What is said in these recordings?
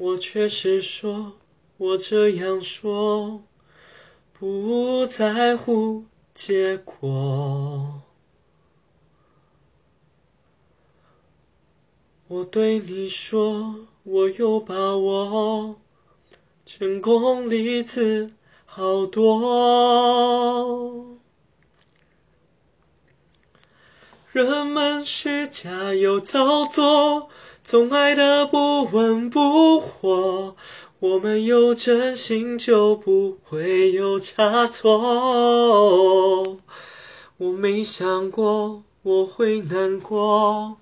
我却是说，我这样说，不在乎结果。我对你说，我有把握，成功例子好多。人们虚假又造作，总爱的不温不火，我们有真心就不会有差错。我没想过我会难过，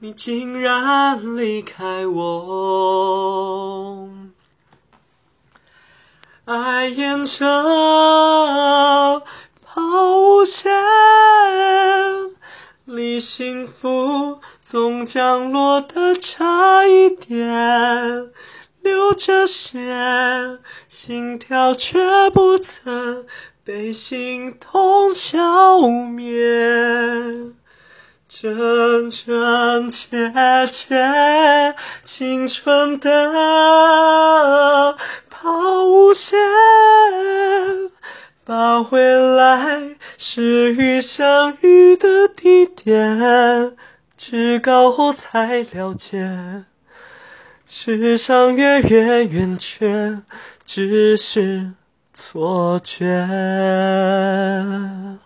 你竟然离开我。爱沿着抛物线，离幸福总降落的差一点，流着血，心跳却不曾被心痛消灭。真真切切，青春的抛物线，把未来是与相遇的地点，至高后才了解，世上越远远却只是错觉。